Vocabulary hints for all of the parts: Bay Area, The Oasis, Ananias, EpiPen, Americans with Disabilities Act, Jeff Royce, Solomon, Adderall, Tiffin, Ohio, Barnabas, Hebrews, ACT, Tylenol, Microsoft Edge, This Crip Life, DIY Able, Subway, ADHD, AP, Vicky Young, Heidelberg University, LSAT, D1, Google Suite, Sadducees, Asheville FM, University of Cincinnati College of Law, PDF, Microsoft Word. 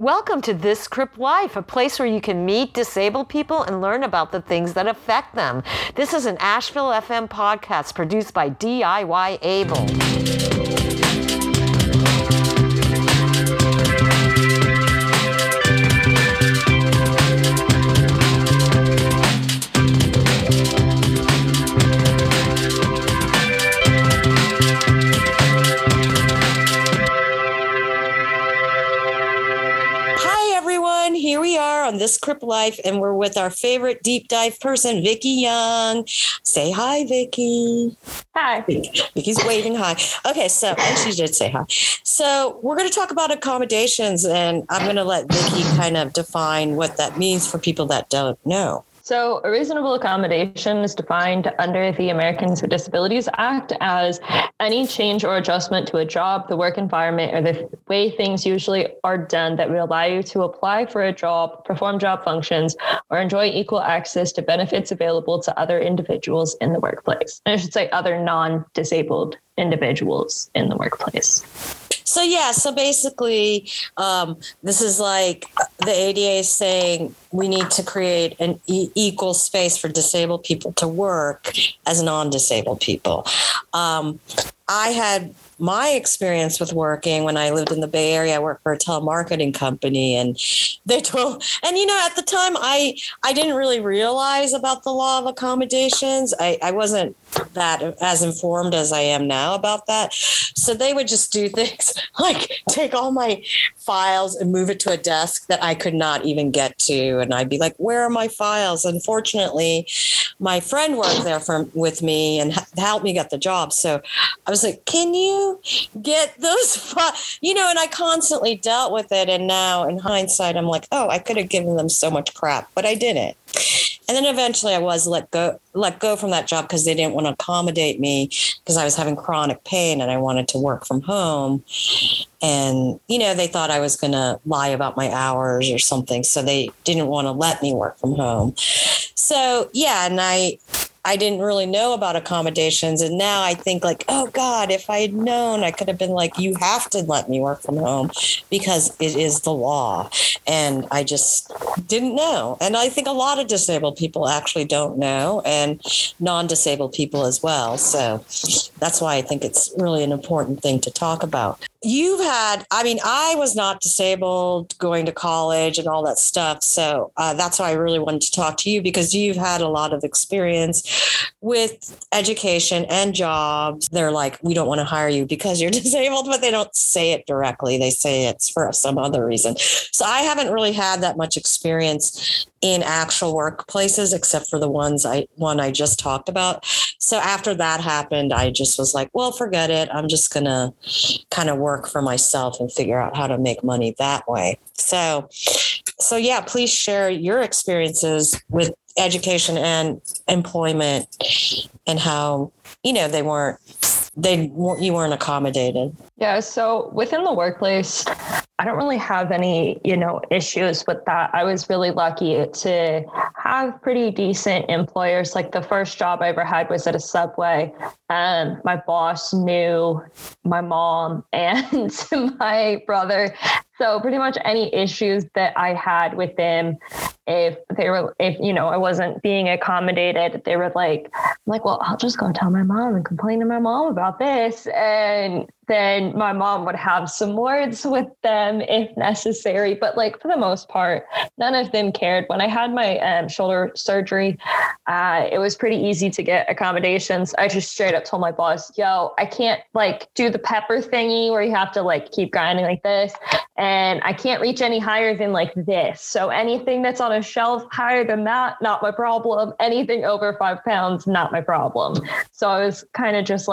Welcome to This Crip Life, a place where you can meet disabled people and learn about the things that affect them. This is an Asheville FM podcast produced by DIY Able. This Crip Life, and we're with our favorite deep dive person, Vicky Young. Say hi, Vicky. Hi. Vicky's waving hi. Okay, so, and she did say hi. So we're going to talk about accommodations, and I'm going to let Vicky kind of define what that means for people that don't know. So a reasonable accommodation is defined under the Americans with Disabilities Act as any change or adjustment to a job, the work environment, or the way things usually are done that would allow you to apply for a job, perform job functions, or enjoy equal access to benefits available to other individuals in the workplace. And I should say other non-disabled individuals in the workplace. So, yeah, so basically, this is like the ADA is saying we need to create an equal space for disabled people to work as non-disabled people. I had my experience with working when I lived in the Bay Area. I worked for a telemarketing company, and they told, and you know, at the time I didn't really realize about the law of accommodations. I wasn't that as informed as I am now about that. So they would just do things like take all my files and move it to a desk that I could not even get to. And I'd be like, where are my files? Unfortunately, my friend worked there with me and helped me get the job. So I was like, can you get those files? You know, and I constantly dealt with it. And now in hindsight, I'm like, oh, I could have given them so much crap, but I didn't. And then eventually I was let go from that job because they didn't want to accommodate me because I was having chronic pain and I wanted to work from home. And, you know, they thought I was going to lie about my hours or something. So they didn't want to let me work from home. So, yeah, and I didn't really know about accommodations. And now I think like, oh, God, if I had known, I could have been like, you have to let me work from home because it is the law. And I just didn't know. And I think a lot of disabled people actually don't know, and non-disabled people as well. So that's why I think it's really an important thing to talk about. I was not disabled going to college and all that stuff. So that's why I really wanted to talk to you, because you've had a lot of experience with education and jobs. They're like, we don't want to hire you because you're disabled, but they don't say it directly. They say it's for some other reason. So I haven't really had that much experience in actual workplaces, except for the ones I just talked about. So after that happened, I just was like, well, forget it. I'm just going to kind of work for myself and figure out how to make money that way. So yeah, please share your experiences with education and employment and how, you know, you weren't accommodated. Yeah. So within the workplace, I don't really have any, you know, issues with that. I was really lucky to have pretty decent employers. Like the first job I ever had was at a Subway. My boss knew my mom and my brother. So pretty much any issues that I had with them, if I wasn't being accommodated, they were like, well, I'll just go tell my mom and complain to my mom about this. And then my mom would have some words with them if necessary. But like for the most part, none of them cared. When I had my shoulder surgery, it was pretty easy to get accommodations. I just straight up told my boss, I can't do the pepper thingy where you have to keep grinding like this. And I can't reach any higher than this. So anything that's on a shelf higher than that, not my problem. Anything over 5 pounds, not my problem. So I was kind of just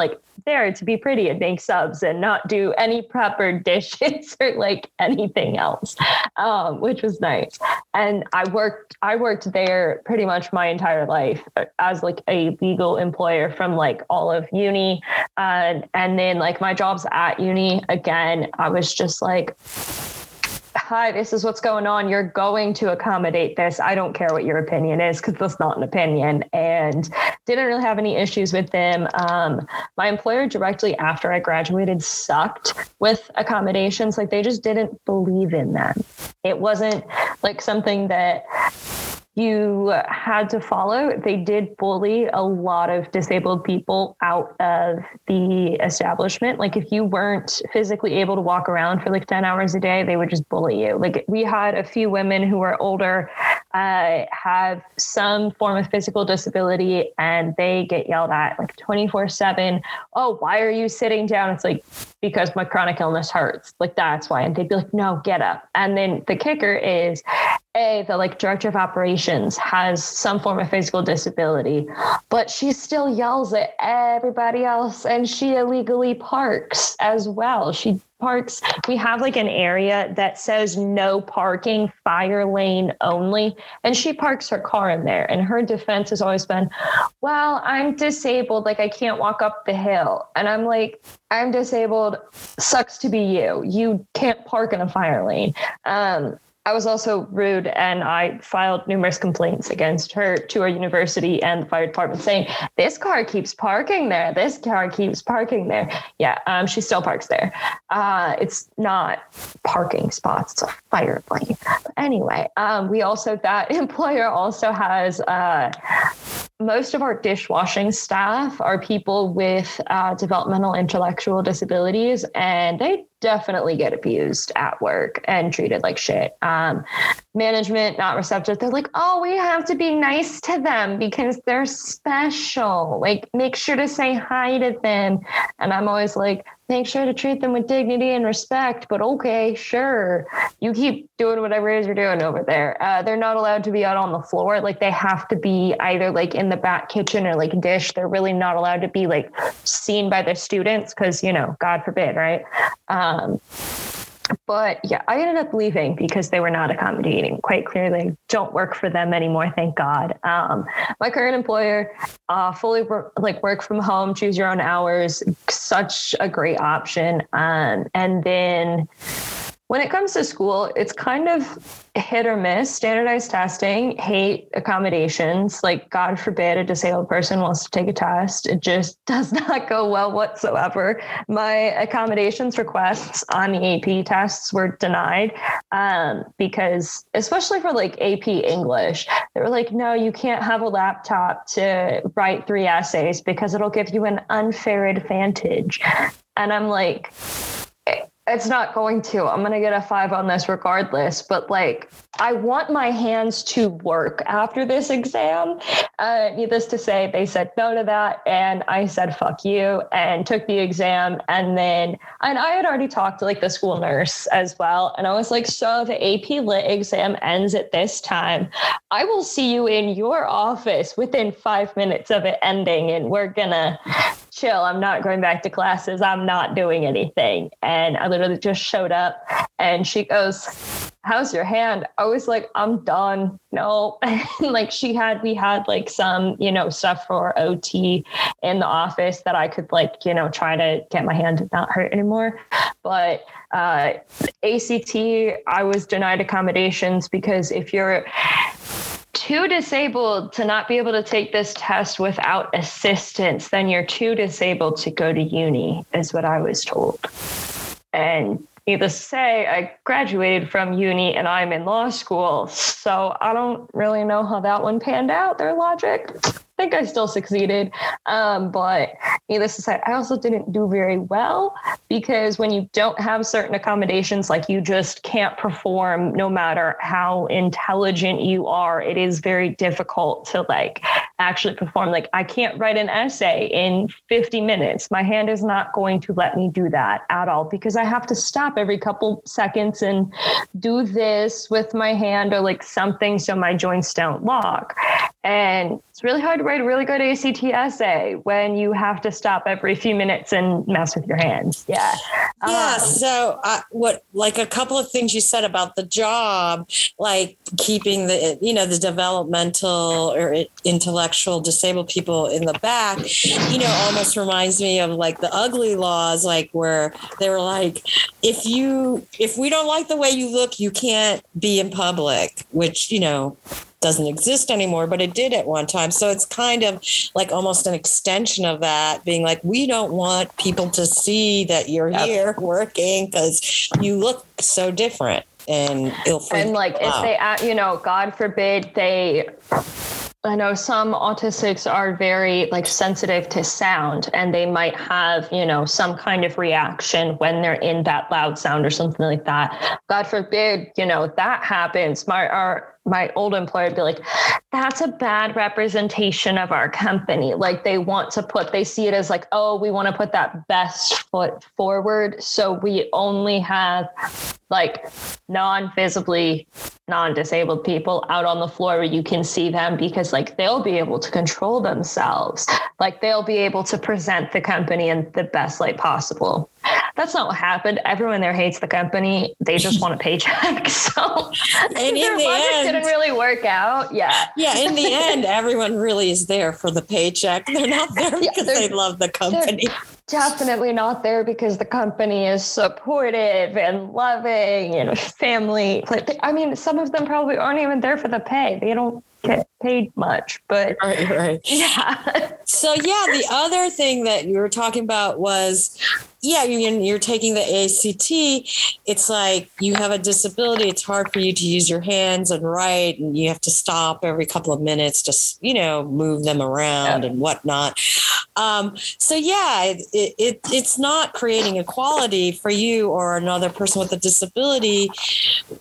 there to be pretty and make subs and not do any proper dishes or anything else, which was nice. And I worked there pretty much my entire life as a legal employer from all of uni. And then my jobs at uni, again, I was just hi, this is what's going on. You're going to accommodate this. I don't care what your opinion is, because that's not an opinion. And Didn't really have any issues with them. My employer directly after I graduated sucked with accommodations. Like, they just didn't believe in them. It wasn't like something that you had to follow. They did bully a lot of disabled people out of the establishment. Like, if you weren't physically able to walk around for like 10 hours a day, they would just bully you. Like, we had a few women who were older, have some form of physical disability, and they get yelled at like 24/7. Oh, why are you sitting down? It's like, because my chronic illness hurts. Like, that's why. And they'd be like, no, get up. And then the kicker is, A, the like director of operations has some form of physical disability, but she still yells at everybody else, and she illegally parks as well. She parks. We have like an area that says no parking, fire lane only, and she parks her car in there. And her defense has always been, well, I'm disabled. Like, I can't walk up the hill. And I'm like, I'm disabled. Sucks to be you. You can't park in a fire lane. I was also rude, and I filed numerous complaints against her to our university and the fire department saying, this car keeps parking there. This car keeps parking there. Yeah, she still parks there. It's not parking spots. It's a fire lane. But anyway, that employer also has most of our dishwashing staff are people with developmental intellectual disabilities, and they definitely get abused at work and treated like shit. Management, not receptive. They're like, oh, we have to be nice to them because they're special. Like, make sure to say hi to them. And I'm always like, make sure to treat them with dignity and respect, but okay, sure. You keep doing whatever it is you're doing over there. They're not allowed to be out on the floor. Like, they have to be either like in the back kitchen or like dish. They're really not allowed to be like seen by their students. 'Cause, you know, God forbid. Right. But yeah, I ended up leaving because they were not accommodating. Quite clearly, don't work for them anymore. Thank God. My current employer, fully work from home, choose your own hours, such a great option. And then when it comes to school, it's kind of hit or miss. Standardized testing, hate accommodations. Like, God forbid a disabled person wants to take a test. It just does not go well whatsoever. My accommodations requests on the AP tests were denied because, especially for like AP English, they were like, no, you can't have a laptop to write 3 essays because it'll give you an unfair advantage. And I'm like, it's not going to. I'm going to get a 5 on this regardless. But like, I want my hands to work after this exam. Needless to say, they said no to that. And I said, fuck you, and took the exam. And I had already talked to like the school nurse as well. And I was like, so the AP Lit exam ends at this time. I will see you in your office within 5 minutes of it ending. And we're going to chill. I'm not going back to classes. I'm not doing anything. And I literally just showed up, and she goes, how's your hand? I was like, I'm done. No. Like, we had like some, you know, stuff for OT in the office that I could like, you know, try to get my hand to not hurt anymore. But ACT, I was denied accommodations because if you're too disabled to not be able to take this test without assistance, then you're too disabled to go to uni, is what I was told. And needless to say, I graduated from uni and I'm in law school, so I don't really know how that one panned out, their logic. I think I still succeeded. But needless to say, I also didn't do very well because when you don't have certain accommodations, like you just can't perform no matter how intelligent you are. It is very difficult to like actually perform. Like, I can't write an essay in 50 minutes. My hand is not going to let me do that at all because I have to stop every couple seconds and do this with my hand or like something so my joints don't lock. And it's really hard to write a really good ACT essay when you have to stop every few minutes and mess with your hands. Yeah. Yeah. So a couple of things you said about the job, like keeping the, you know, the developmental or intellectual disabled people in the back, you know, almost reminds me of like the ugly laws, like where they were like, if we don't like the way you look, you can't be in public, which, you know, doesn't exist anymore, but it did at one time. So it's kind of like almost an extension of that, being like, we don't want people to see that you're here working because you look so different. And if they, you know, God forbid they, I know some autistics are very like sensitive to sound, and they might have, you know, some kind of reaction when they're in that loud sound or something like that. God forbid, you know, that happens. My old employer would be like, that's a bad representation of our company. Like they see it as like, oh, we want to put that best foot forward. So we only have like non-visibly non-disabled people out on the floor where you can see them, because like they'll be able to control themselves. Like they'll be able to present the company in the best light possible. That's not what happened. Everyone there hates the company. They just want a paycheck. So and their logic didn't really work out. Yeah. Yeah. In the end, everyone really is there for the paycheck. They're not there because they love the company. Definitely not there because the company is supportive and loving and family. Like, I mean, some of them probably aren't even there for the pay. They don't get paid much, but right. Yeah. So yeah, the other thing that you were talking about was, yeah, you're taking the ACT. It's like you have a disability. It's hard for you to use your hands and write, and you have to stop every couple of minutes to, you know, move them around and whatnot. So yeah, it's not creating equality for you or another person with a disability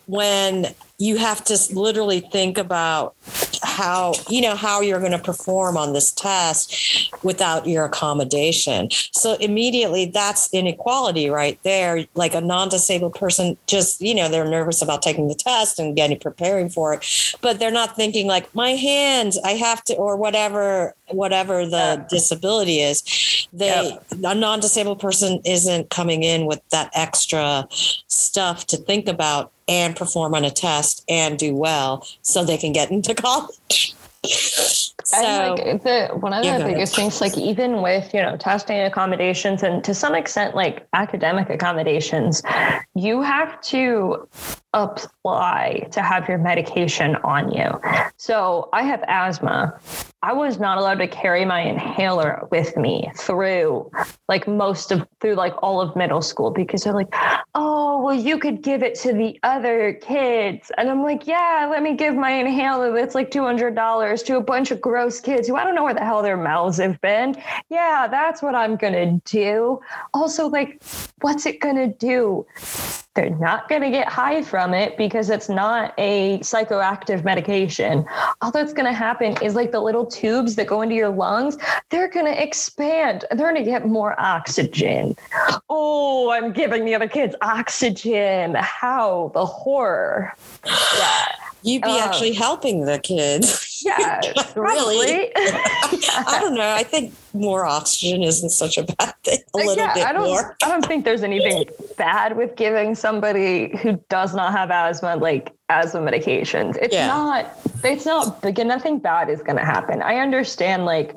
when you have to literally think about how you're going to perform on this test without your accommodation. So immediately that's inequality right there. Like a non-disabled person just, you know, they're nervous about taking the test and preparing for it, but they're not thinking like my hands, I have to, or whatever the disability is. A non-disabled person isn't coming in with that extra stuff to think about and perform on a test and do well so they can get into college. One of the biggest things, like even with, you know, testing accommodations and to some extent, like academic accommodations, you have to apply to have your medication on you. So I have asthma. I was not allowed to carry my inhaler with me through all of middle school, because they're like, oh, well, you could give it to the other kids. And I'm like, yeah, let me give my inhaler that's like $200 to a bunch of gross kids who I don't know where the hell their mouths have been. Yeah, that's what I'm going to do. Also, like, what's it going to do? They're not going to get high from it because it's not a psychoactive medication. All that's going to happen is like the little tubes that go into your lungs, they're going to expand and they're going to get more oxygen. Oh, I'm giving the other kids oxygen. How? The horror. Yeah. You'd be actually helping the kids. Yeah, really. Yeah. I don't know. I think more oxygen isn't such a bad thing. A little bit more. I don't think there's anything bad with giving somebody who does not have asthma, like asthma medications. Nothing bad is going to happen. I understand, like,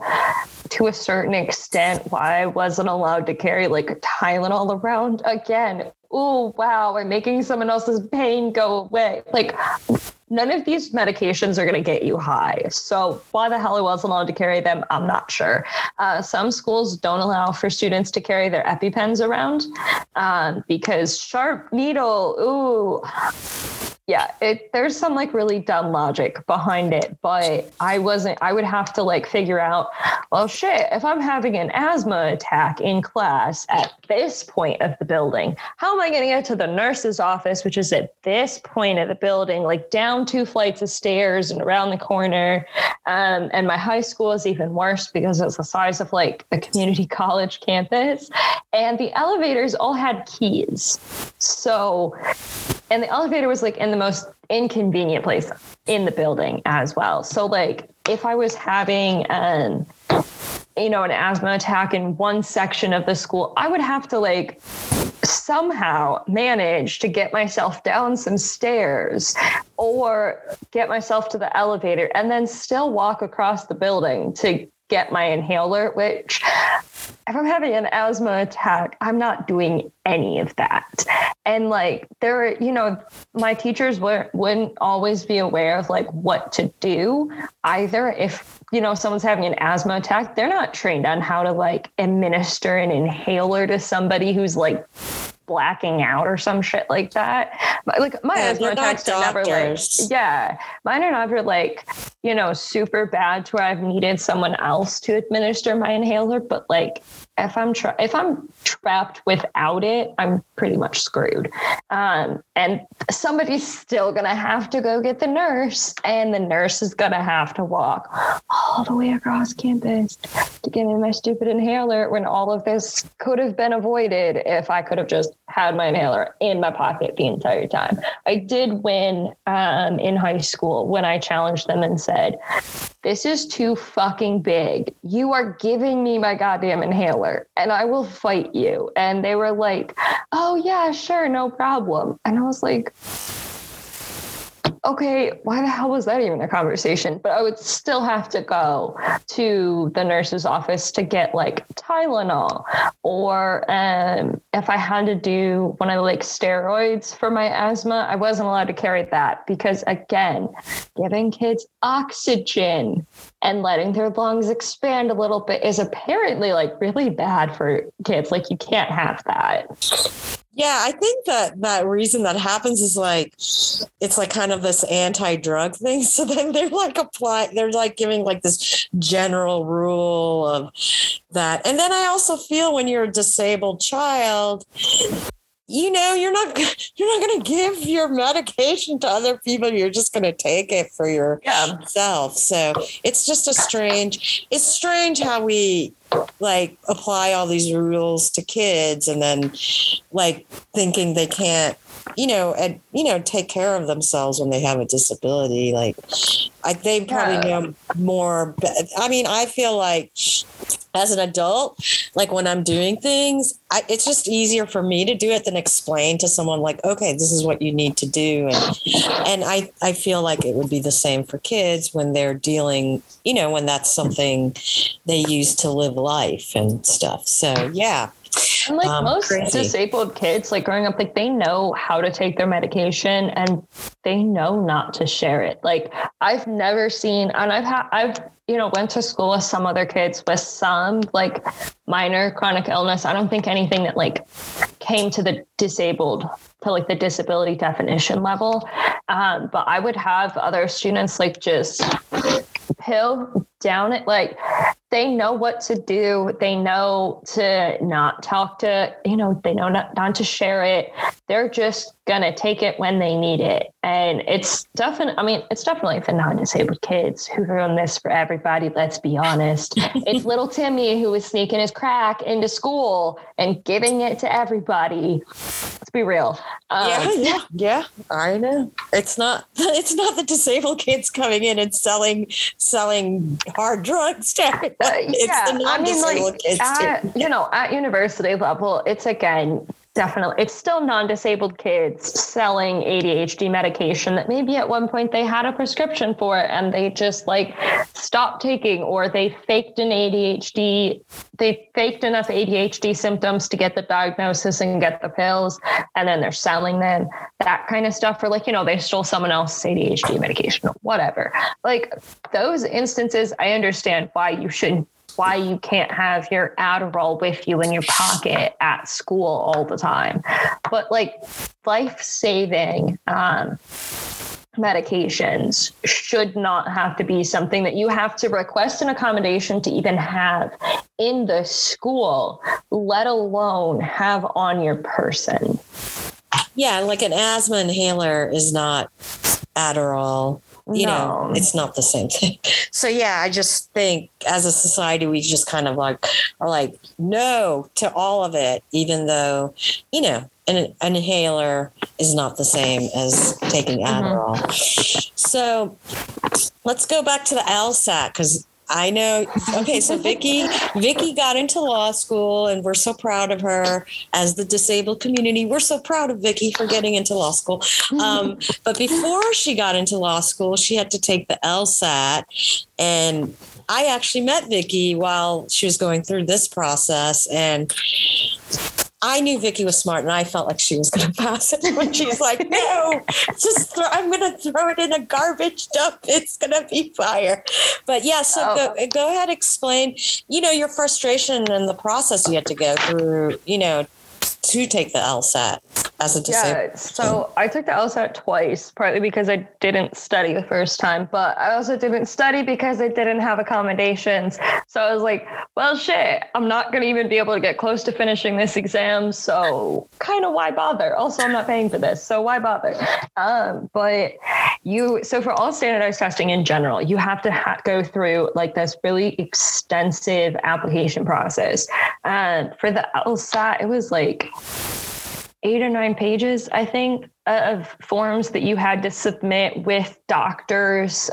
to a certain extent why I wasn't allowed to carry like Tylenol around again. Oh, wow, we're making someone else's pain go away. Like, none of these medications are going to get you high. So why the hell I wasn't allowed to carry them, I'm not sure. Some schools don't allow for students to carry their EpiPens around because sharp needle, ooh. Yeah, there's some like really dumb logic behind it, but I would have to like figure out, well, shit, if I'm having an asthma attack in class at this point of the building, how am I going to get to the nurse's office, which is at this point of the building, like down 2 flights of stairs and around the corner? And my high school is even worse because it's the size of like a community college campus, and the elevators all had keys. So, and the elevator was like in the most inconvenient place in the building as well. So like if I was having an asthma attack in one section of the school, I would have to like somehow manage to get myself down some stairs or get myself to the elevator and then still walk across the building to get my inhaler, which if I'm having an asthma attack, I'm not doing any of that. And like there were, you know, my teachers wouldn't always be aware of like what to do either. If, you know, someone's having an asthma attack, they're not trained on how to like administer an inhaler to somebody who's like blacking out or some shit like that. Like my asthma attacks are never like, yeah, mine are never like, you know, super bad to where I've needed someone else to administer my inhaler. But like if I'm trapped without it, I'm pretty much screwed. And somebody's still going to have to go get the nurse, and the nurse is going to have to walk all the way across campus to give me my stupid inhaler, when all of this could have been avoided if I could have just had my inhaler in my pocket the entire time. I did win in high school when I challenged them and said, this is too fucking big. You are giving me my goddamn inhaler and I will fight you. And they were like, oh yeah, sure, no problem. And I was like, okay, why the hell was that even a conversation? But I would still have to go to the nurse's office to get like Tylenol, or if I had to do one of the like steroids for my asthma, I wasn't allowed to carry that because, again, giving kids oxygen and letting their lungs expand a little bit is apparently like really bad for kids. Like you can't have that. Yeah, I think that reason that happens is like, it's like kind of this anti-drug thing. So then they're like they're like giving like this general rule of that. And then I also feel when you're a disabled child, you know, you're not going to give your medication to other people. You're just going to take it for yourself. So it's just strange how we like apply all these rules to kids and then like thinking they can't, you know, and, you know, take care of themselves when they have a disability. Like they probably know more. I mean, I feel like as an adult, like when I'm doing things, it's just easier for me to do it than explain to someone like, okay, this is what you need to do. And I feel like it would be the same for kids when they're dealing, you know, when that's something they use to live life and stuff. So, yeah. And like most disabled kids, like growing up, like they know how to take their medication and they know not to share it. Like I've never seen, and I've you know, went to school with some other kids with some like minor chronic illness. I don't think anything that like came to the disabled, to like the disability definition level. But I would have other students like just pill down it. Like they know what to do. They know to not talk to, you know, they know not to share it. They're just going to take it when they need it. And it's definitely for non-disabled kids who ruin this for everybody. Let's be honest. It's little Timmy who was sneaking his crack into school and giving it to everybody. Let's be real. Yeah. I know. It's not the disabled kids coming in and selling hard drugs to everybody. It's the non-disabled kids too. You know, at university level, it's again, definitely, it's still non-disabled kids selling ADHD medication that maybe at one point they had a prescription for and they just like stopped taking, or they faked enough ADHD symptoms to get the diagnosis and get the pills, and then they're selling them, that kind of stuff. Or like, you know, they stole someone else's ADHD medication or whatever. Like those instances, I understand why you can't have your Adderall with you in your pocket at school all the time. But like life-saving medications should not have to be something that you have to request an accommodation to even have in the school, let alone have on your person. Yeah, like an asthma inhaler is not Adderall. You know, it's not the same thing. So, yeah, I just think as a society, we just kind of like are like, no to all of it, even though, you know, an inhaler is not the same as taking Adderall. Mm-hmm. So let's go back to the LSAT, because I know. Okay, so Vicky got into law school, and we're so proud of her. As the disabled community, we're so proud of Vicky for getting into law school. But before she got into law school, she had to take the LSAT, and I actually met Vicky while she was going through this process, and I knew Vicky was smart, and I felt like she was going to pass it when she's like, no, I'm going to throw it in a garbage dump. It's going to be fire. But yeah, so go ahead, explain, your frustration and the process you had to go through, to take the LSAT as a disabled. Yeah, so I took the LSAT twice, partly because I didn't study the first time, but I also didn't study because I didn't have accommodations. So I was like, well, shit, I'm not going to even be able to get close to finishing this exam. So kind of why bother? Also, I'm not paying for this. So why bother? So for all standardized testing in general, you have to go through like this really extensive application process. And for the LSAT, it was like 8 or 9 pages, I think, of forms that you had to submit with doctors'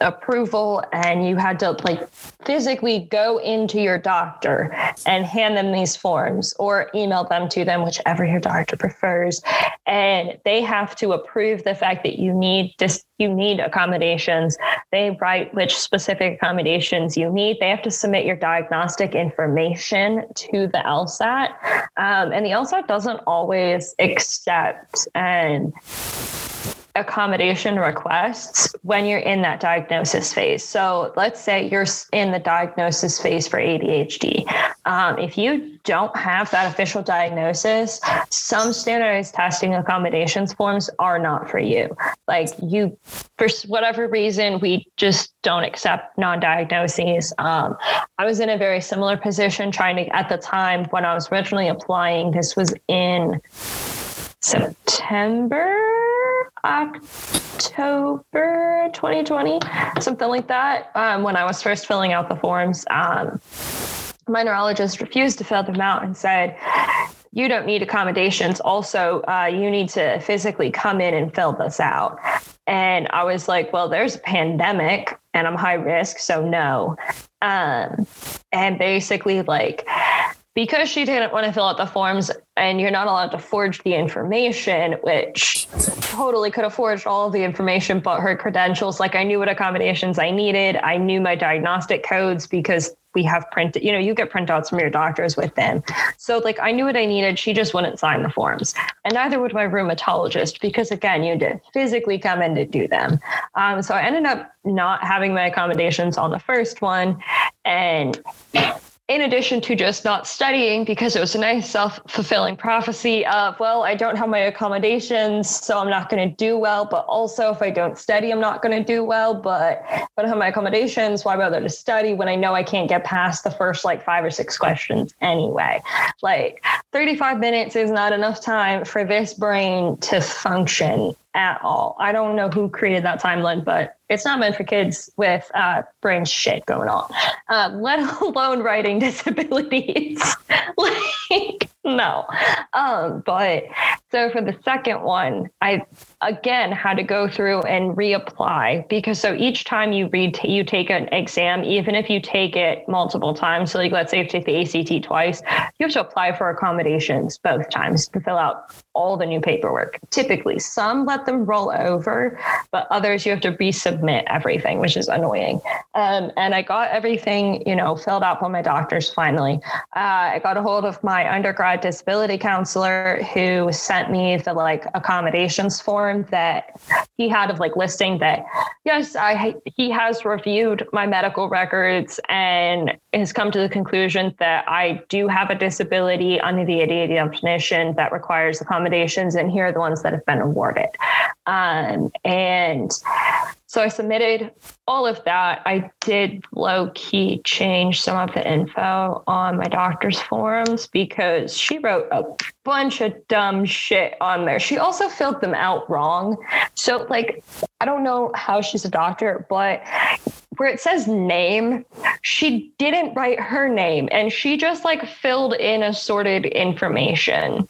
approval, and you had to like physically go into your doctor and hand them these forms or email them to them, whichever your doctor prefers. And they have to approve the fact that you need accommodations. They write which specific accommodations you need. They have to submit your diagnostic information to the LSAT. And the LSAT doesn't always accept accommodation requests when you're in that diagnosis phase. So let's say you're in the diagnosis phase for ADHD. If you don't have that official diagnosis, some standardized testing accommodations forms are not for you. Like you, for whatever reason, we just don't accept non-diagnoses. I was in a very similar position at the time when I was originally applying, this was in October 2020, something like that, when I was first filling out the forms. My neurologist refused to fill them out and said, you don't need accommodations. Also, you need to physically come in and fill this out. And I was like, well, there's a pandemic and I'm high risk, so no. And basically because she didn't want to fill out the forms, and you're not allowed to forge the information, which totally could have forged all the information, but her credentials, I knew what accommodations I needed. I knew my diagnostic codes because we have printed, you get printouts from your doctors with them. So I knew what I needed. She just wouldn't sign the forms, and neither would my rheumatologist, because again, you did physically come in to do them. So I ended up not having my accommodations on the first one. And in addition to just not studying, because it was a nice self-fulfilling prophecy of, well, I don't have my accommodations, so I'm not going to do well. But also, if I don't study, I'm not going to do well. But if I don't have my accommodations, why bother to study when I know I can't get past the first 5 or 6 questions anyway? 35 minutes is not enough time for this brain to function at all. I don't know who created that timeline, but it's not meant for kids with brain shit going on, let alone writing disabilities. No. But so for the second one, I again had to go through and reapply, because so each time you take an exam, even if you take it multiple times, so let's say you take the ACT twice, you have to apply for accommodations both times to fill out all the new paperwork. Typically, some let them roll over, but others you have to resubmit everything, which is annoying. And I got everything, filled out by my doctors finally. I got a hold of my undergrad disability counselor, who sent me the accommodations form that he had of listing that, yes, he has reviewed my medical records and has come to the conclusion that I do have a disability under the ADA definition that requires accommodations, and here are the ones that have been awarded. And so I submitted all of that. I did low key change some of the info on my doctor's forms, because she wrote a bunch of dumb shit on there. She also filled them out wrong. So I don't know how she's a doctor, but where it says name, she didn't write her name, and she just filled in assorted information.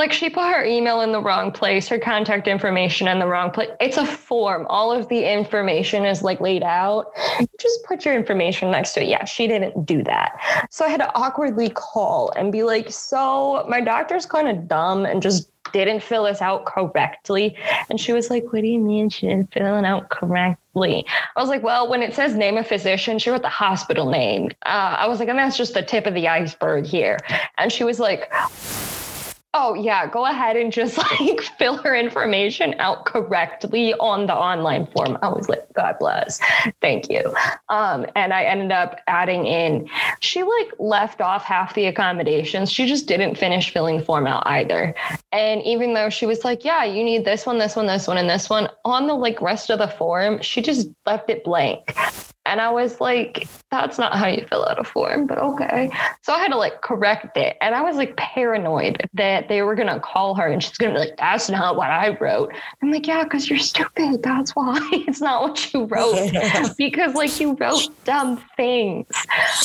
Like, she put her email in the wrong place, her contact information in the wrong place. It's a form. All of the information is like laid out. Just put your information next to it. Yeah, she didn't do that. So I had to awkwardly call and be like, so my doctor's kind of dumb and just didn't fill this out correctly. And she was like, what do you mean she didn't fill it out correctly? I was like, well, when it says name a physician, she wrote the hospital name. I was like, and that's just the tip of the iceberg here. And she was like, oh yeah, go ahead and just like fill her information out correctly on the online form. I was like, God bless. Thank you. And I ended up adding in, she like left off half the accommodations. She just didn't finish filling the form out either. And even though she was like, yeah, you need this one, this one, this one, and this one on the like rest of the form, she just left it blank. And I was like, that's not how you fill out a form, but okay. So I had to like correct it. And I was like paranoid that they were going to call her and she's going to be like, that's not what I wrote. I'm like, yeah, because you're stupid. That's why it's not what you wrote. Because like you wrote dumb things.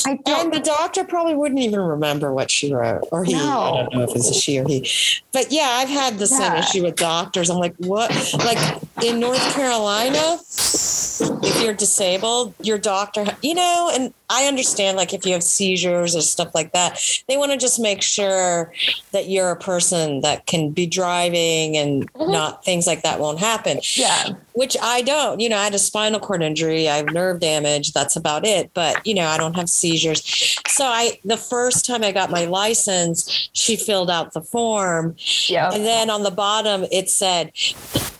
And the doctor probably wouldn't even remember what she wrote or he. No. I don't know if it's a she or he. But yeah, I've had the same issue with doctors. I'm like, what? Like in North Carolina, if you're disabled, your doctor, you know, and I understand, like, if you have seizures or stuff like that, they want to just make sure that you're a person that can be driving and not things like that won't happen. Yeah. Which I don't, you know, I had a spinal cord injury. I have nerve damage. That's about it. But, you know, I don't have seizures. So the first time I got my license, she filled out the form. Yeah. And then on the bottom, it said,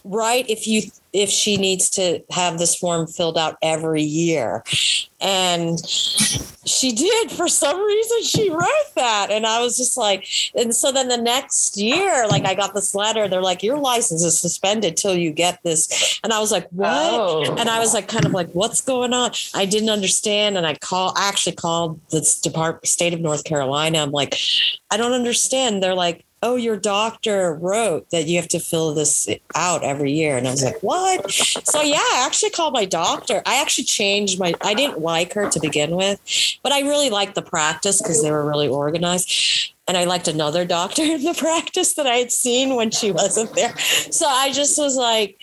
right, if she needs to have this form filled out every year. And she did, for some reason, she wrote that. And I was just like, and so then the next year, like I got this letter, they're like, your license is suspended till you get this. And I was like, what? Oh. And I was like, kind of like, what's going on? I didn't understand. And I actually called the state of North Carolina. I'm like, I don't understand. They're like, oh, your doctor wrote that you have to fill this out every year. And I was like, what? So yeah, I actually called my doctor. I actually changed I didn't like her to begin with, but I really liked the practice because they were really organized. And I liked another doctor in the practice that I had seen when she wasn't there. So I just was like,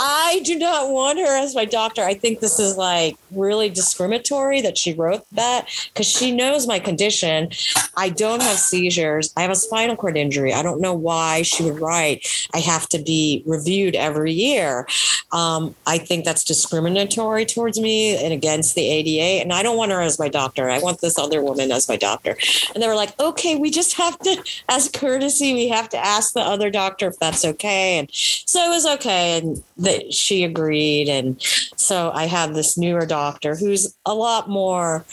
I do not want her as my doctor. I think this is like really discriminatory that she wrote that because she knows my condition. I don't have seizures. I have a spinal cord injury. I don't know why she would write, I have to be reviewed every year. I think that's discriminatory towards me and against the ADA. And I don't want her as my doctor. I want this other woman as my doctor. And they were like, okay, we just have to, as courtesy, we have to ask the other doctor if that's okay. And so it was okay. And she agreed. And so I have this newer doctor who's a lot more,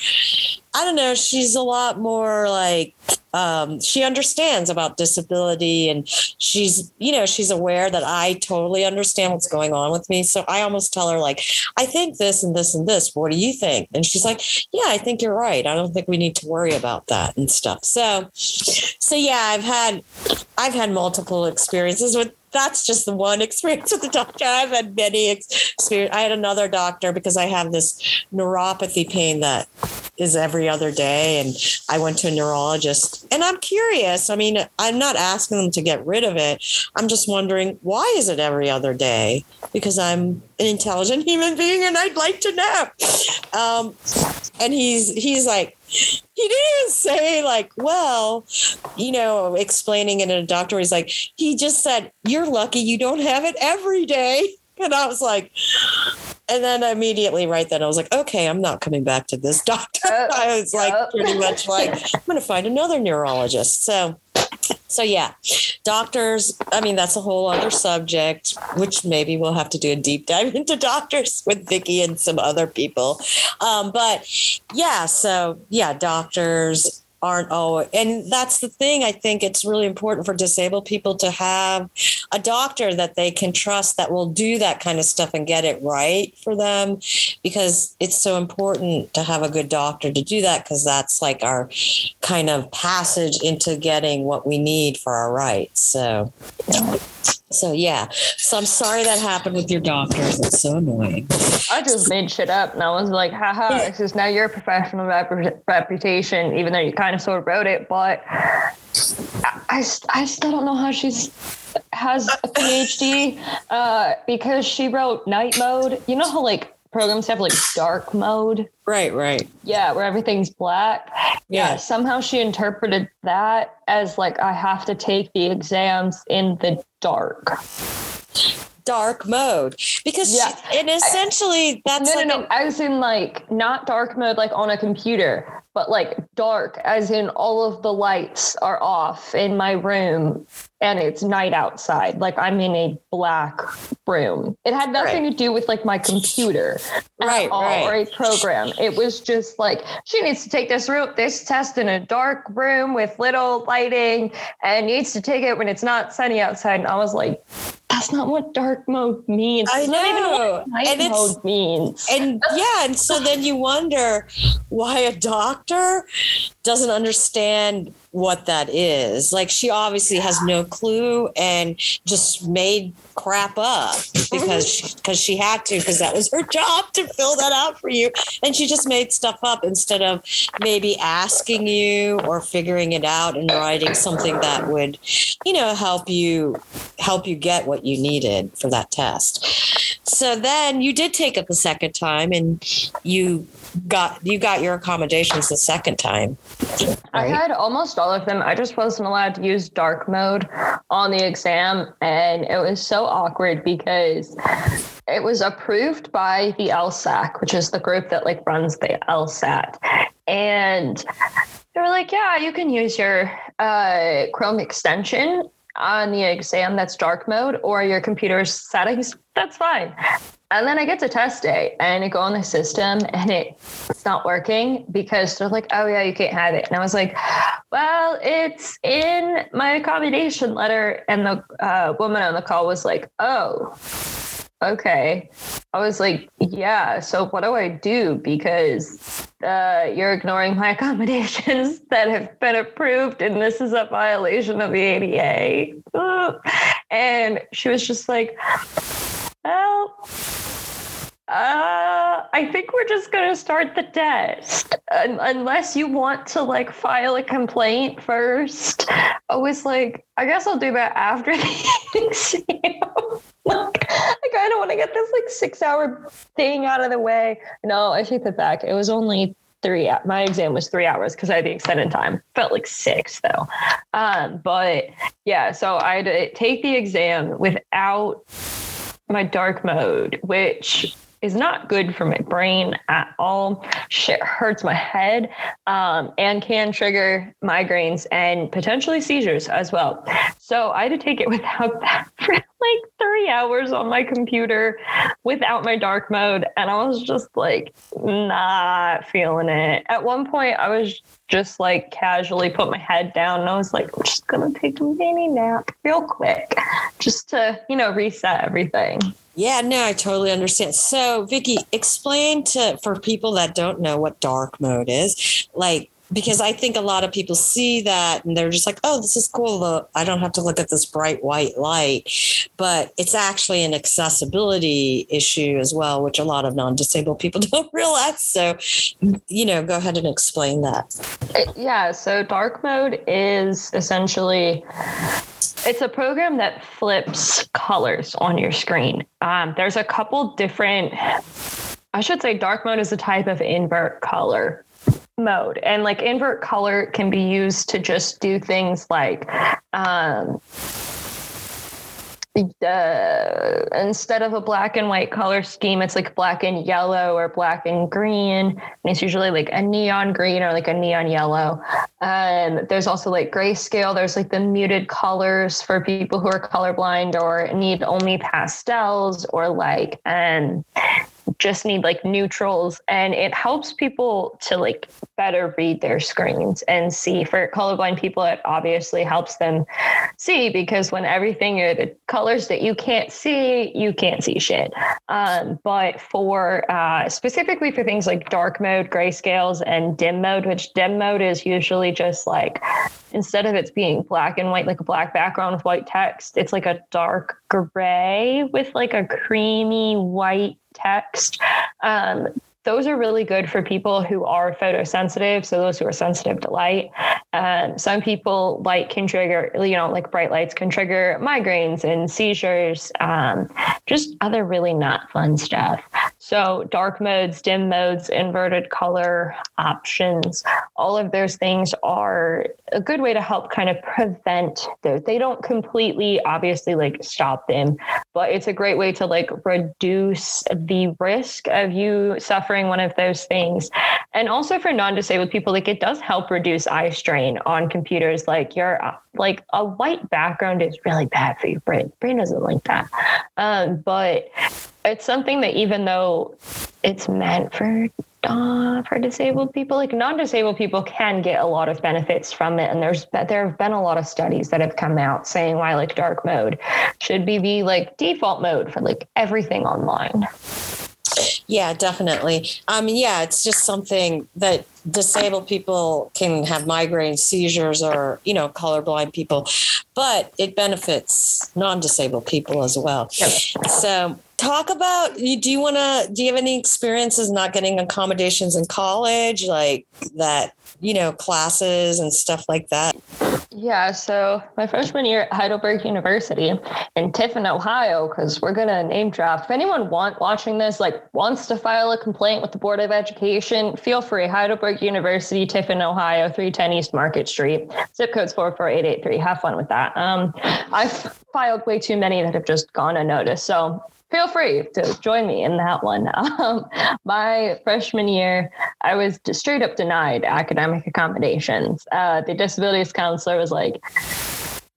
I don't know, she's a lot more like, she understands about disability and she's, you know, she's aware that I totally understand what's going on with me. So I almost tell her like, I think this and this and this, what do you think? And she's like, yeah, I think you're right. I don't think we need to worry about that and stuff. So yeah, I've had multiple experiences with, that's just the one experience with the doctor. I've had many experiences. I had another doctor because I have this neuropathy pain that is every other day. And I went to a neurologist and I'm curious. I mean, I'm not asking them to get rid of it. I'm just wondering, why is it every other day? Because I'm an intelligent human being and I'd like to know. And he's like, he didn't even say like, well, you know, explaining it in a doctor. He's like, he just said, you're lucky you don't have it every day. And I was like, and then immediately right then I was like, okay, I'm not coming back to this doctor. I was like, pretty much like, I'm going to find another neurologist. So yeah, doctors, I mean, that's a whole other subject, which maybe we'll have to do a deep dive into doctors with Vicky and some other people. But yeah, so yeah, doctors aren't always, and that's the thing. I think it's really important for disabled people to have a doctor that they can trust that will do that kind of stuff and get it right for them, because it's so important to have a good doctor to do that, because that's like our kind of passage into getting what we need for our rights. So yeah. So I'm sorry that happened with your doctors. It's so annoying. I just made shit up and I was like, haha, this is now your professional reputation, even though you kind of sort of wrote it, but I still don't know how she's has a PhD because she wrote Night Mode. You know how like programs have like dark mode? Right. Yeah, where everything's black. Yeah. Somehow she interpreted that as like, I have to take the exams in the dark mode because and essentially that's no. I was in like not dark mode like on a computer, but like dark as in all of the lights are off in my room and it's night outside. Like I'm in a black room. It had nothing to do with like my computer or a program. It was just like she needs to take this test in a dark room with little lighting and needs to take it when it's not sunny outside. And I was like, that's not what dark mode means. I know. Not even what night mode means. And yeah, and so then you wonder why a doctor doesn't understand what that is. Like she obviously has no clue and just made crap up because she had to, because that was her job to fill that out for you. And she just made stuff up instead of maybe asking you or figuring it out and writing something that would, you know, help you get what you needed for that test. So then you did take it the second time and you got your accommodations the second time. Right? I had almost all of them. I just wasn't allowed to use dark mode on the exam. And it was so awkward because it was approved by the LSAC, which is the group that like runs the LSAT. And they were like, yeah, you can use your Chrome extension on the exam that's dark mode or your computer's settings. That's fine. And then I get to test day and I go on the system and it's not working because they're like, oh yeah, you can't have it. And I was like, well, it's in my accommodation letter. And the woman on the call was like, oh, okay. I was like, yeah, so what do I do? Because you're ignoring my accommodations that have been approved and this is a violation of the ADA. And she was just like, well, I think we're just going to start the test unless you want to like file a complaint first. I was like, I guess I'll do that after the exam. Like, I kind of want to get this like 6-hour thing out of the way. No, I take that back. It was only 3. My exam was 3 hours because I had the extended time. Felt like 6 though. But yeah, so I had to take the exam without my dark mode, which is not good for my brain at all. Shit hurts my head and can trigger migraines and potentially seizures as well. So I had to take it without that for like 3 hours on my computer without my dark mode. And I was just like, not feeling it. At one point, I was just like casually put my head down and I was like, I'm just going to take a mini nap real quick just to, you know, reset everything. Yeah, no, I totally understand. So, Vicky, explain for people that don't know what dark mode is, like, because I think a lot of people see that and they're just like, oh, this is cool. I don't have to look at this bright white light, but it's actually an accessibility issue as well, which a lot of non-disabled people don't realize. So, you know, go ahead and explain that. Yeah, so dark mode is essentially... it's a program that flips colors on your screen. There's a couple different, I should say dark mode is a type of invert color mode. And like invert color can be used to just do things like instead of a black and white color scheme, it's like black and yellow or black and green. And it's usually like a neon green or like a neon yellow. There's also like grayscale. There's like the muted colors for people who are colorblind or need only pastels or like just need like neutrals. And it helps people to like better read their screens and see. For colorblind people, it obviously helps them see because when everything are the colors that you can't see shit. But for specifically for things like dark mode, grayscales, and dim mode, which dim mode is usually just like instead of it's being black and white, like a black background with white text, it's like a dark gray with like a creamy white text. Those are really good for people who are photosensitive. So those who are sensitive to light. Some people, light can trigger, like bright lights can trigger migraines and seizures, just other really not fun stuff. So dark modes, dim modes, inverted color options, all of those things are a good way to help kind of prevent those. They don't completely obviously stop them, but it's a great way to reduce the risk of you suffering one of those things. And also for non-disabled people, it does help reduce eye strain on computers. A white background is really bad for your brain. Brain doesn't like that. But it's something that, even though it's meant for disabled people, non-disabled people can get a lot of benefits from it. And there have been a lot of studies that have come out saying why dark mode should be the default mode for everything online. Yeah, definitely. It's just something that disabled people can have migraines, seizures, or, colorblind people, but it benefits non-disabled people as well. Yep. So talk about, do you have any experiences not getting accommodations in college, classes and stuff like that? Yeah. So my freshman year at Heidelberg University in Tiffin, Ohio, because we're going to name drop. If anyone watching this, wants to file a complaint with the Board of Education, feel free. Heidelberg University, Tiffin, Ohio, 310 East Market Street, zip codes 44883. Have fun with that. I've filed way too many that have just gone unnoticed. So feel free to join me in that one. My freshman year, I was straight up denied academic accommodations. The disabilities counselor was like,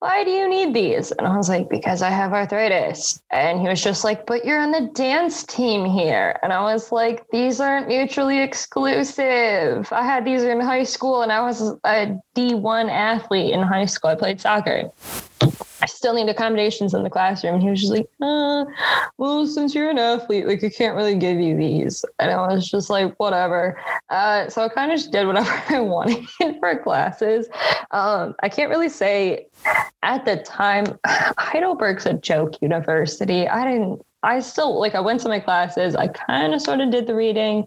why do you need these? And I was like, because I have arthritis. And he was just like, but you're on the dance team here. And I was like, these aren't mutually exclusive. I had these in high school, and I was a D1 athlete in high school. I played soccer. I still need accommodations in the classroom. And he was just like, well, since you're an athlete, I can't really give you these. And I was just like, whatever. So I kind of just did whatever I wanted for classes. I can't really say at the time, Heidelberg's a joke university. I went to my classes. I kind of sort of did the reading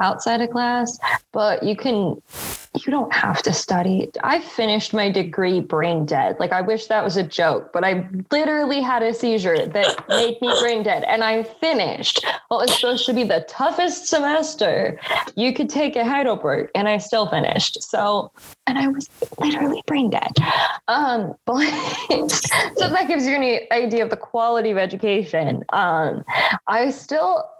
outside of class, but you don't have to study. I finished my degree brain dead. I wish that was a joke, but I literally had a seizure that made me brain dead. And I finished what was supposed to be the toughest semester you could take at Heidelberg. And I still finished. So, and I was literally brain dead. But so that gives you any idea of the quality of education. I still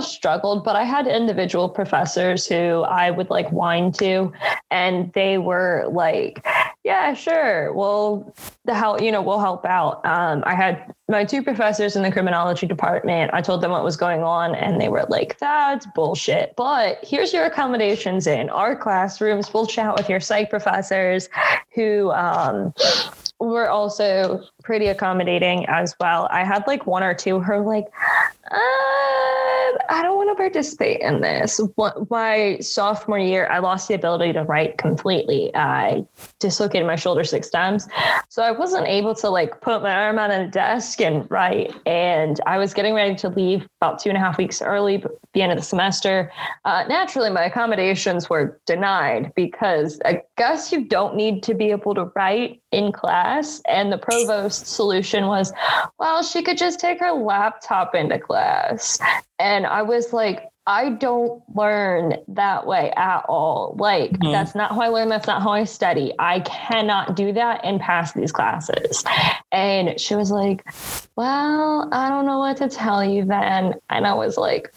struggled, but I had individual professors who I would whine to, and they were like, yeah, sure, we'll help out. I had my two professors in the criminology department. I told them what was going on, and they were like, that's bullshit, but here's your accommodations in our classrooms. We'll chat with your psych professors who, were also pretty accommodating as well. I had one or two who were like, I don't want to participate in this. My sophomore year, I lost the ability to write completely. I dislocated my shoulder 6 times. So I wasn't able to put my arm on a desk and write. And I was getting ready to leave about 2.5 weeks early, but at the end of the semester. Naturally, my accommodations were denied because I guess you don't need to be able to write in class. And the provost's solution was, well, she could just take her laptop into class. And I was like, I don't learn that way at all. Mm-hmm. That's not how I learn. That's not how I study. I cannot do that and pass these classes. And she was like, well, I don't know what to tell you then. And I was like,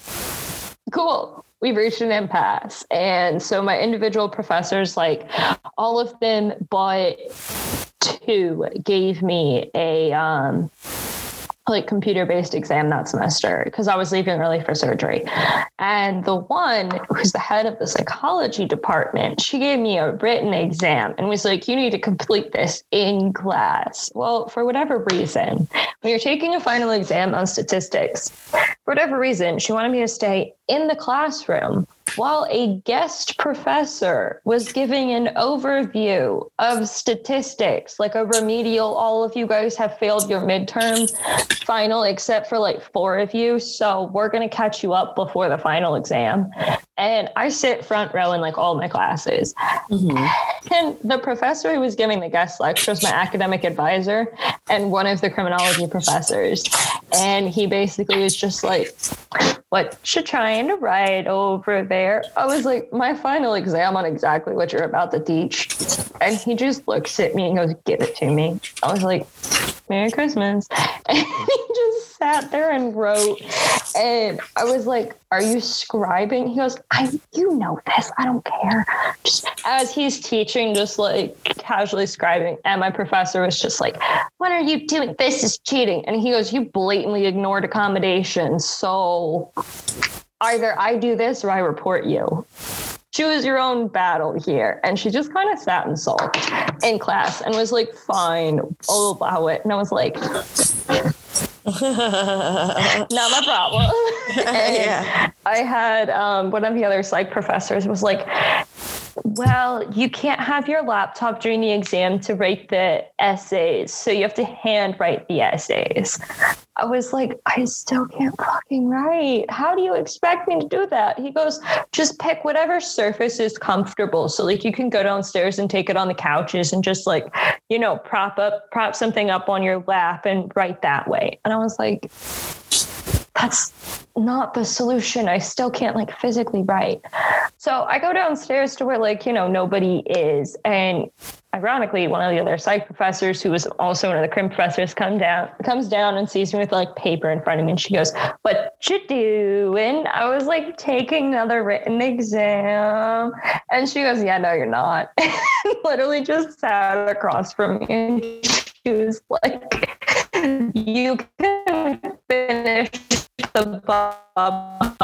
cool. We've reached an impasse. And so my individual professors, all of them but two, gave me a computer-based exam that semester because I was leaving early for surgery. And the one who's the head of the psychology department, she gave me a written exam and was like, you need to complete this in class. Well, for whatever reason, when you're taking a final exam on statistics, for whatever reason, she wanted me to stay in the classroom while a guest professor was giving an overview of statistics, like a remedial, all of you guys have failed your midterm final, except for like 4 of you. So we're going to catch you up before the final exam. And I sit front row in like all my classes. Mm-hmm. And the professor who was giving the guest lecture was my academic advisor and one of the criminology professors. And he basically was just like, what you trying to write over there? I was like, my final exam on exactly what you're about to teach. And he just looks at me and goes, give it to me. I was like, Merry Christmas. And he just sat there and wrote. And I was like, are you scribing? He goes, you know this. I don't care. Just as he's teaching, just like casually scribing. And my professor was just like, what are you doing? This is cheating. And he goes, you blatantly ignored accommodations. So either I do this or I report you. Choose your own battle here. And she just kind of sat and sulked in class and was like, fine, I'll allow it. And I was like, not my problem. Yeah. I had one of the other psych professors was like, well, you can't have your laptop during the exam to write the essays, so you have to hand write the essays. I was like, I still can't fucking write. How do you expect me to do that? He goes, just pick whatever surface is comfortable. So like you can go downstairs and take it on the couches and just like, you know, prop something up on your lap and write that way. And I was like, that's not the solution. I still can't like physically write. So I go downstairs to where like, you know, nobody is. And ironically, one of the other psych professors who was also one of the crim professors comes down and sees me with like paper in front of me. And she goes, what you doing? I was like taking another written exam. And she goes, yeah, no, you're not. Literally just sat across from me. And she was like, you can finish the Bob.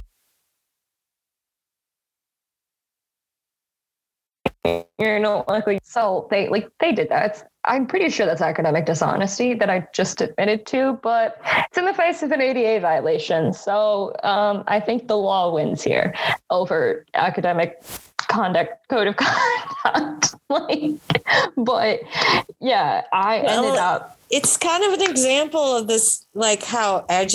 You're not likely. So they did that. I'm pretty sure that's academic dishonesty that I just admitted to, but it's in the face of an ADA violation. So I think the law wins here over academic code of conduct. But yeah, I ended up. It's kind of an example of this, like how it's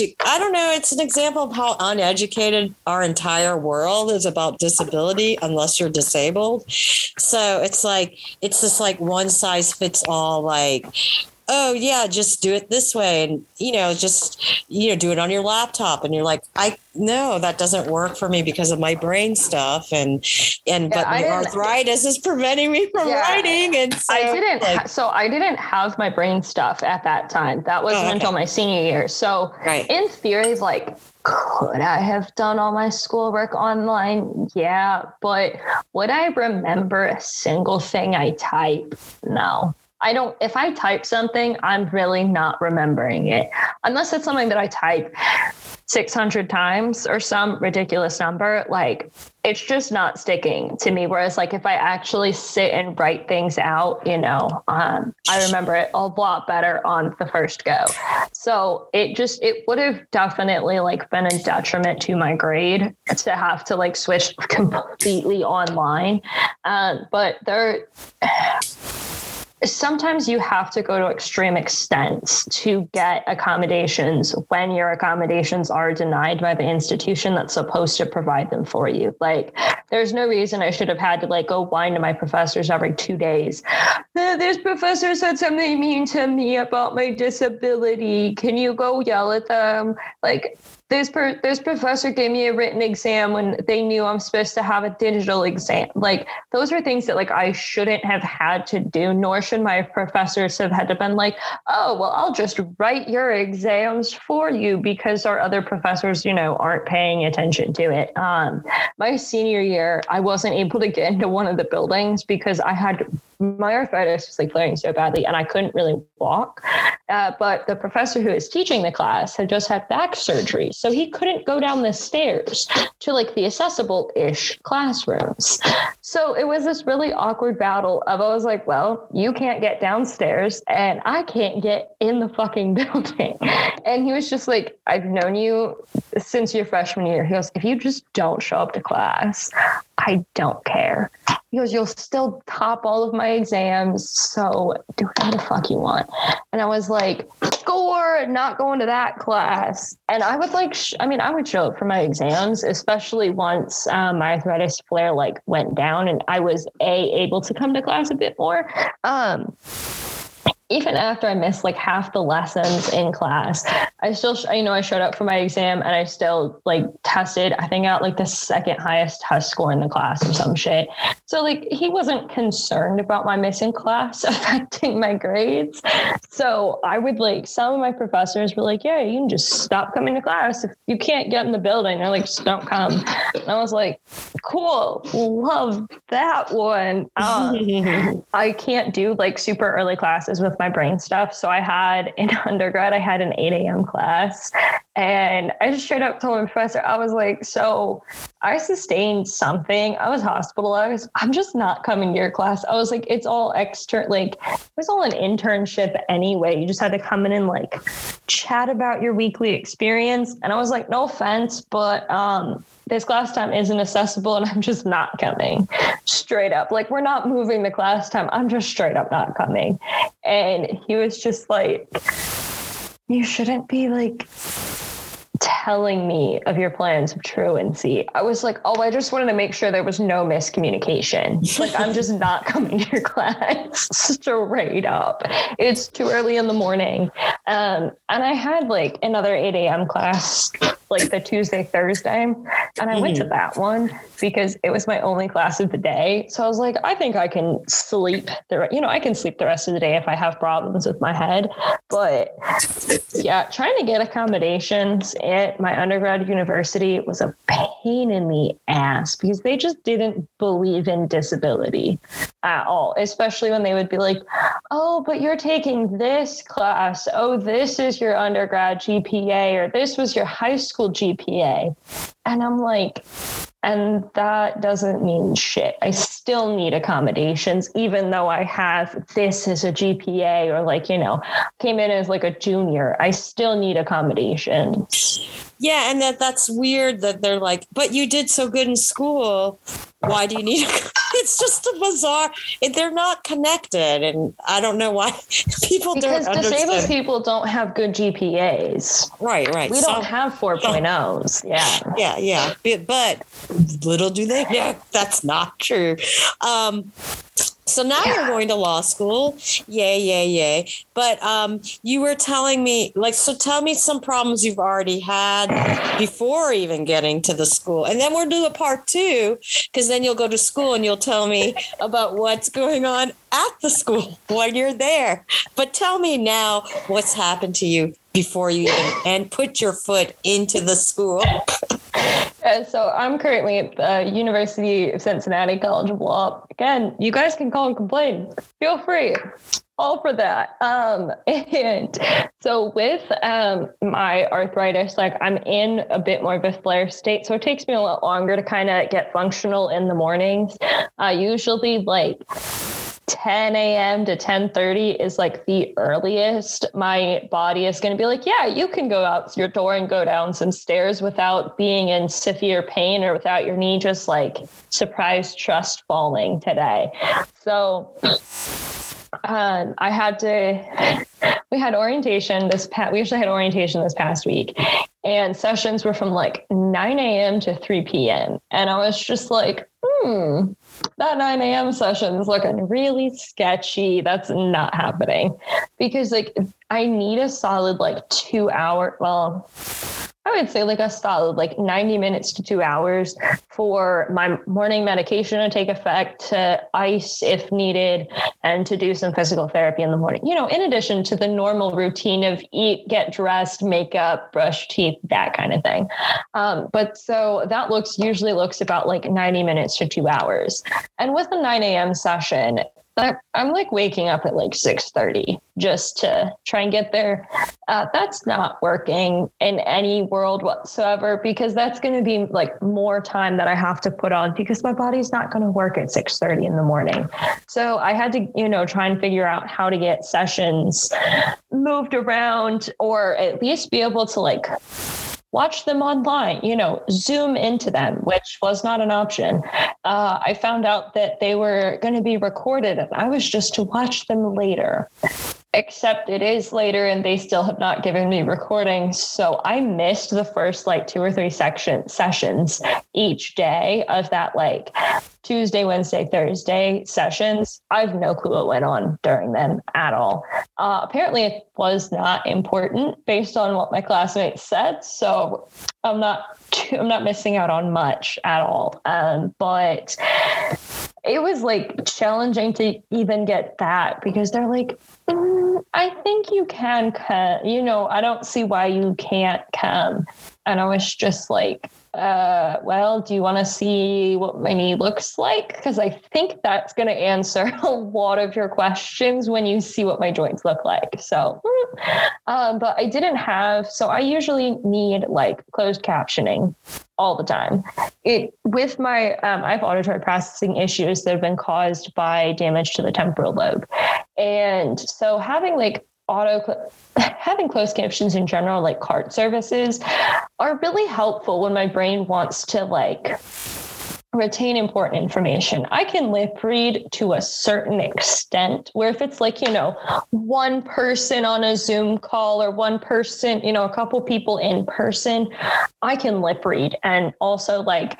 an example of how uneducated our entire world is about disability, unless you're disabled. So it's like, it's this like one size fits all, like, oh yeah, just do it this way. And, you know, just, you know, do it on your laptop. And you're like, no, that doesn't work for me because of my brain stuff. But my arthritis is preventing me from writing. And so I didn't have my brain stuff at that time. That wasn't until my senior year. So in theory, like, could I have done all my schoolwork online? Yeah. But would I remember a single thing I type? No. I don't, if I type something, I'm really not remembering it unless it's something that I type 600 times or some ridiculous number. Like, it's just not sticking to me. Whereas like if I actually sit and write things out, you know, I remember it a lot better on the first go. So it would have definitely like been a detriment to my grade to have to like switch completely online. But there... sometimes you have to go to extreme extents to get accommodations when your accommodations are denied by the institution that's supposed to provide them for you. Like, there's no reason I should have had to like go whine to my professors every 2 days. This professor said something mean to me about my disability. Can you go yell at them? Like, this professor gave me a written exam when they knew I'm supposed to have a digital exam. Like, those are things that like I shouldn't have had to do, nor should my professors have had to been like, oh, well, I'll just write your exams for you because our other professors, you know, aren't paying attention to it. My senior year, I wasn't able to get into one of the buildings because my arthritis was like flaring so badly and I couldn't really walk. But the professor who is teaching the class had just had back surgery, so he couldn't go down the stairs to like the accessible-ish classrooms. So it was this really awkward battle of, I was like, well, you can't get downstairs and I can't get in the fucking building. And he was just like, I've known you since your freshman year. He goes, if you just don't show up to class, I don't care. He goes, you'll still top all of my exams, so do whatever the fuck you want. And I was like, score, not going to that class. And I would like, I would show up for my exams, especially once my arthritis flare like went down and I was able to come to class a bit more. Even after I missed like half the lessons in class, I still, I showed up for my exam and I still like tested, I think out like the second highest test score in the class or some shit. So like he wasn't concerned about my missing class affecting my grades. So I would like, some of my professors were like, yeah, you can just stop coming to class. If you can't get in the building, they're like, just don't come. And I was like, cool, love that one. I can't do like super early classes with my brain stuff. So I had in undergrad, I had an 8 a.m. class, and I just straight up told my professor, I was like, so I sustained something. I was hospitalized. I'm just not coming to your class. I was like, it's all extra. Like it was all an internship anyway. You just had to come in and like chat about your weekly experience. And I was like, no offense, but, this class time isn't accessible and I'm just not coming. Straight up. Like, we're not moving the class time. I'm just straight up not coming. And he was just like, you shouldn't be like telling me of your plans of truancy. I was like, oh, I just wanted to make sure there was no miscommunication. Like, I'm just not coming to your class. Straight up. It's too early in the morning. And I had like another 8 a.m. class, like the Tuesday, Thursday. And I went to that one because it was my only class of the day. So I was like, I think I can sleep. I can sleep the rest of the day if I have problems with my head. But yeah, trying to get accommodations at my undergrad university was a pain in the ass because they just didn't believe in disability at all, especially when they would be like, oh, but you're taking this class. Oh, this is your undergrad GPA, or this was your high school GPA. And I'm like, and that doesn't mean shit. I still need accommodations, even though I have this as a GPA or like, came in as like a junior. I still need accommodations. Yeah. And that's weird that they're like, but you did so good in school. Why do you need It's just a bizarre. They're not connected. And I don't know why people don't understand. Because disabled people don't have good GPAs. Right. We don't have 4.0s. Yeah. But little do they know that's not true. So now you're going to law school. Yay. But you were telling me, like, so tell me some problems you've already had before even getting to the school. And then we'll do a part two, because then you'll go to school and you'll tell me about what's going on at the school when you're there. But tell me now what's happened to you before you even and put your foot into the school. So I'm currently at the University of Cincinnati College of Law. Again, you guys can call and complain. Feel free. All for that. And so with my arthritis, like I'm in a bit more of a flare state. So it takes me a lot longer to kind of get functional in the mornings. Usually like 10 a.m. to 10:30 is like the earliest my body is going to be like, yeah, you can go out your door and go down some stairs without being in severe pain or without your knee just like surprise trust falling today. So we had orientation we usually had orientation this past week, and sessions were from like 9 a.m. to 3 p.m. And I was just like, that 9 a.m. session is looking really sketchy. That's not happening because like I need a solid like 2 hour, well, I would say like a solid like 90 minutes to 2 hours for my morning medication to take effect, to ice if needed, and to do some physical therapy in the morning. In addition to the normal routine of eat, get dressed, makeup, brush teeth, that kind of thing. But so that usually looks about like 90 minutes to 2 hours. And with the 9 a.m. session, I'm like waking up at like 6:30 just to try and get there. That's not working in any world whatsoever, because that's going to be like more time that I have to put on, because my body's not going to work at 6:30 in the morning. So I had to, try and figure out how to get sessions moved around, or at least be able to like watch them online, Zoom into them, which was not an option. I found out that they were going to be recorded and I was just to watch them later, except it is later and they still have not given me recordings. So I missed the first like 2 or 3 sessions each day of that like Tuesday, Wednesday, Thursday sessions. I've no clue what went on during them at all. Apparently it was not important based on what my classmates said. So I'm not missing out on much at all. But it was like challenging to even get that, because they're like, I think you can come, I don't see why you can't come. And I was just like, well, do you want to see what my knee looks like? Because I think that's going to answer a lot of your questions when you see what my joints look like. So, but I didn't have, so I usually need like closed captioning all the time. With my, I have auditory processing issues that have been caused by damage to the temporal lobe. And so having like having closed captions in general, like CART services, are really helpful when my brain wants to like retain important information. I can lip read to a certain extent, where if it's like, one person on a Zoom call or one person, a couple people in person, I can lip read. And also like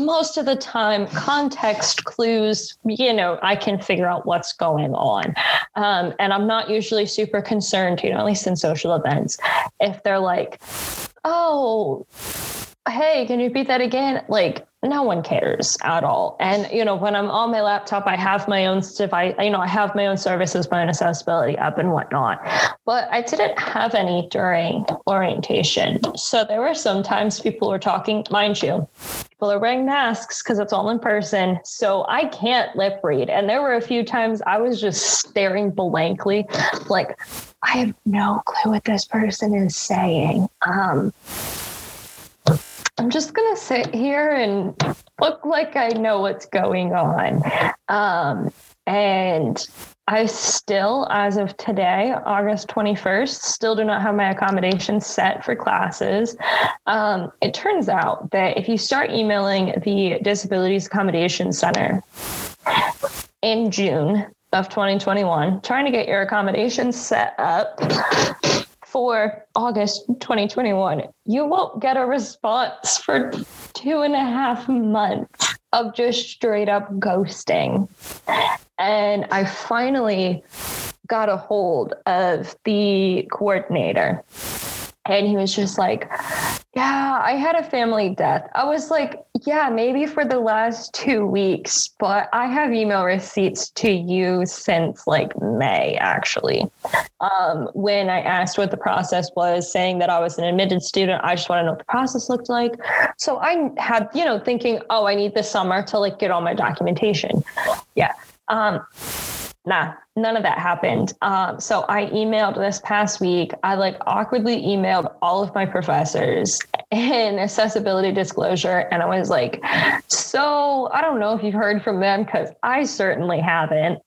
most of the time context clues, I can figure out what's going on. And I'm not usually super concerned, at least in social events, if they're like, oh, hey, can you repeat that again? Like, no one cares at all. And, when I'm on my laptop, I have my own device, I have my own services, my own accessibility app and whatnot, but I didn't have any during orientation. So there were some times people were talking, mind you, people are wearing masks because it's all in person. So I can't lip read. And there were a few times I was just staring blankly, like, I have no clue what this person is saying. I'm just going to sit here and look like I know what's going on. And I still, as of today, August 21st, still do not have my accommodations set for classes. It turns out that if you start emailing the Disabilities Accommodation Center in June of 2021, trying to get your accommodations set up for August 2021, you won't get a response for 2.5 months of just straight up ghosting. And I finally got a hold of the coordinator. And he was just like, yeah, I had a family death. I was like, yeah, maybe for the last 2 weeks, but I have email receipts to you since like May, actually. When I asked what the process was, saying that I was an admitted student, I just want to know what the process looked like. So I had, thinking, oh, I need the summer to like get all my documentation. Yeah. Nah, none of that happened. So I emailed this past week. I like awkwardly emailed all of my professors in accessibility disclosure. And I was like, so I don't know if you've heard from them, because I certainly haven't.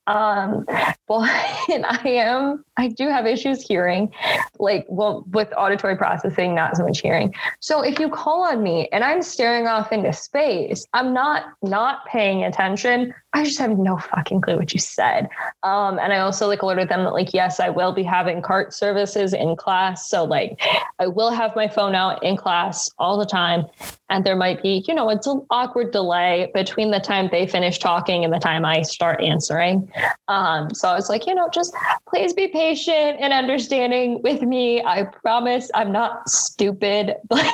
But I do have issues hearing, like, well, with auditory processing, not so much hearing. So if you call on me and I'm staring off into space, I'm not paying attention. I just have no fucking clue what you said. And I also like alerted them that like, yes, I will be having CART services in class. So like I will have my phone out in class all the time. And there might be, it's an awkward delay between the time they finish talking and the time I start answering. So I was like, just please be patient and understanding with me. I promise I'm not stupid, but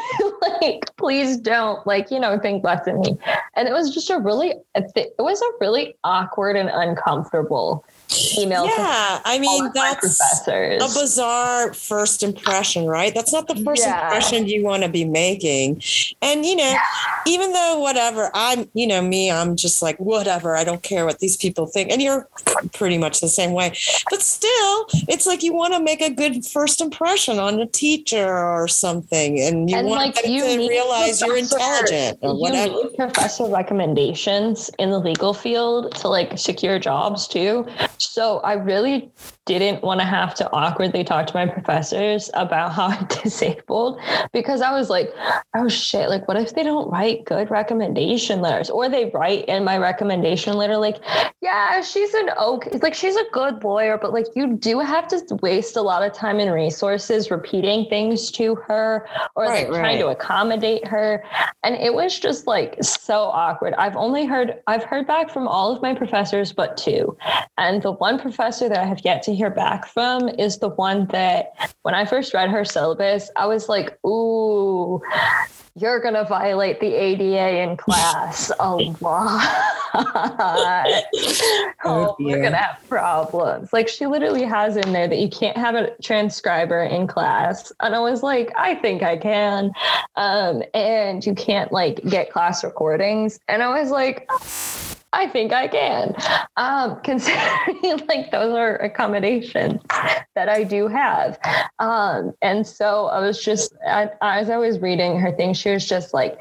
like, please don't think less of me. And it was just a really, it was a really awkward and uncomfortable email. Yeah, I mean, that's a bizarre first impression, right? That's not the first impression you want to be making. And, you know, even though whatever, I'm, you know, me, I'm just like, whatever, I don't care what these people think. And you're pretty much the same way. But still, it's like you want to make a good first impression on a teacher or something. And you want them to realize you're intelligent or whatever. You need professor recommendations in the legal field to like secure jobs too. So I really didn't want to have to awkwardly talk to my professors about how I'm disabled, because I was like, oh shit, like what if they don't write good recommendation letters, or they write in my recommendation letter like, yeah, she's an okay, like she's a good lawyer, but like you do have to waste a lot of time and resources repeating things to her or trying to accommodate her. And it was just like so awkward. I've heard back from all of my professors but two. And the one professor that I have yet to hear back from is the one that when I first read her syllabus, I was like, ooh, you're going to violate the ADA in class a lot. Oh, we're going to have problems. Like she literally has in there that you can't have a transcriber in class. And I was like, I think I can. And you can't like get class recordings. And I was like, I think I can, considering like those are accommodations that I do have. And so I was just, as I was reading her thing, she was just like,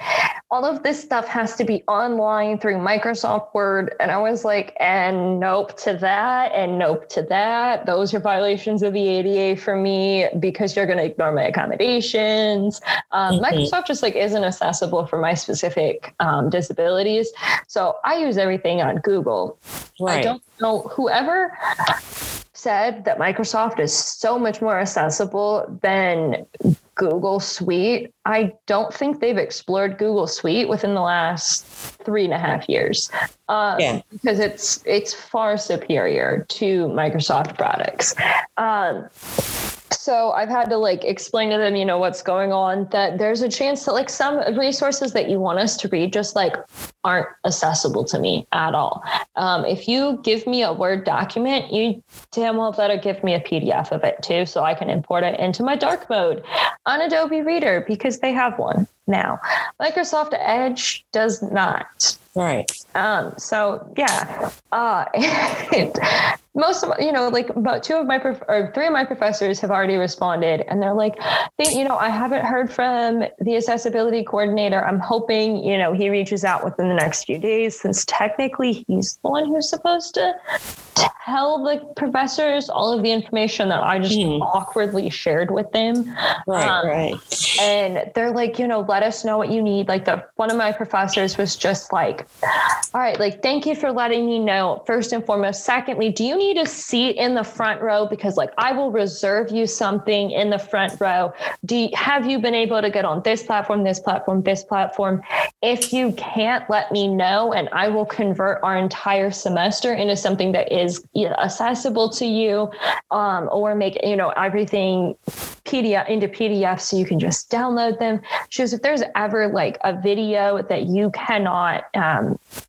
all of this stuff has to be online through Microsoft Word. And I was like, and nope to that, and nope to that. Those are violations of the ADA for me because you're going to ignore my accommodations. Microsoft just like isn't accessible for my specific disabilities. So I use everything on Google. Right. I don't know, whoever said that Microsoft is so much more accessible than Google Suite, I don't think they've explored Google Suite within the last 3.5 years, because it's far superior to Microsoft products. So I've had to like explain to them, you know, what's going on, that there's a chance that like some resources that you want us to read just like aren't accessible to me at all. If you give me a Word document, you damn well better give me a PDF of it too, so I can import it into my dark mode on Adobe Reader, because they have one now. Microsoft Edge does not. Right. So yeah. And most of, you know, like about three of my professors have already responded, and they're like, you know, I haven't heard from the accessibility coordinator. I'm hoping, you know, he reaches out within the next few days, since technically he's the one who's supposed to tell the professors all of the information that I just awkwardly shared with them. Right. Right. And they're like, you know, let us know what you need. Like one of my professors was just like, all right, like, thank you for letting me know, first and foremost. Secondly, do you need a seat in the front row? Because like, I will reserve you something in the front row. Have you been able to get on this platform, this platform, this platform? If you can't, let me know, and I will convert our entire semester into something that is either accessible to you, or make, you know, everything PDF into PDF so you can just download them. She goes, if there's ever like a video that you cannot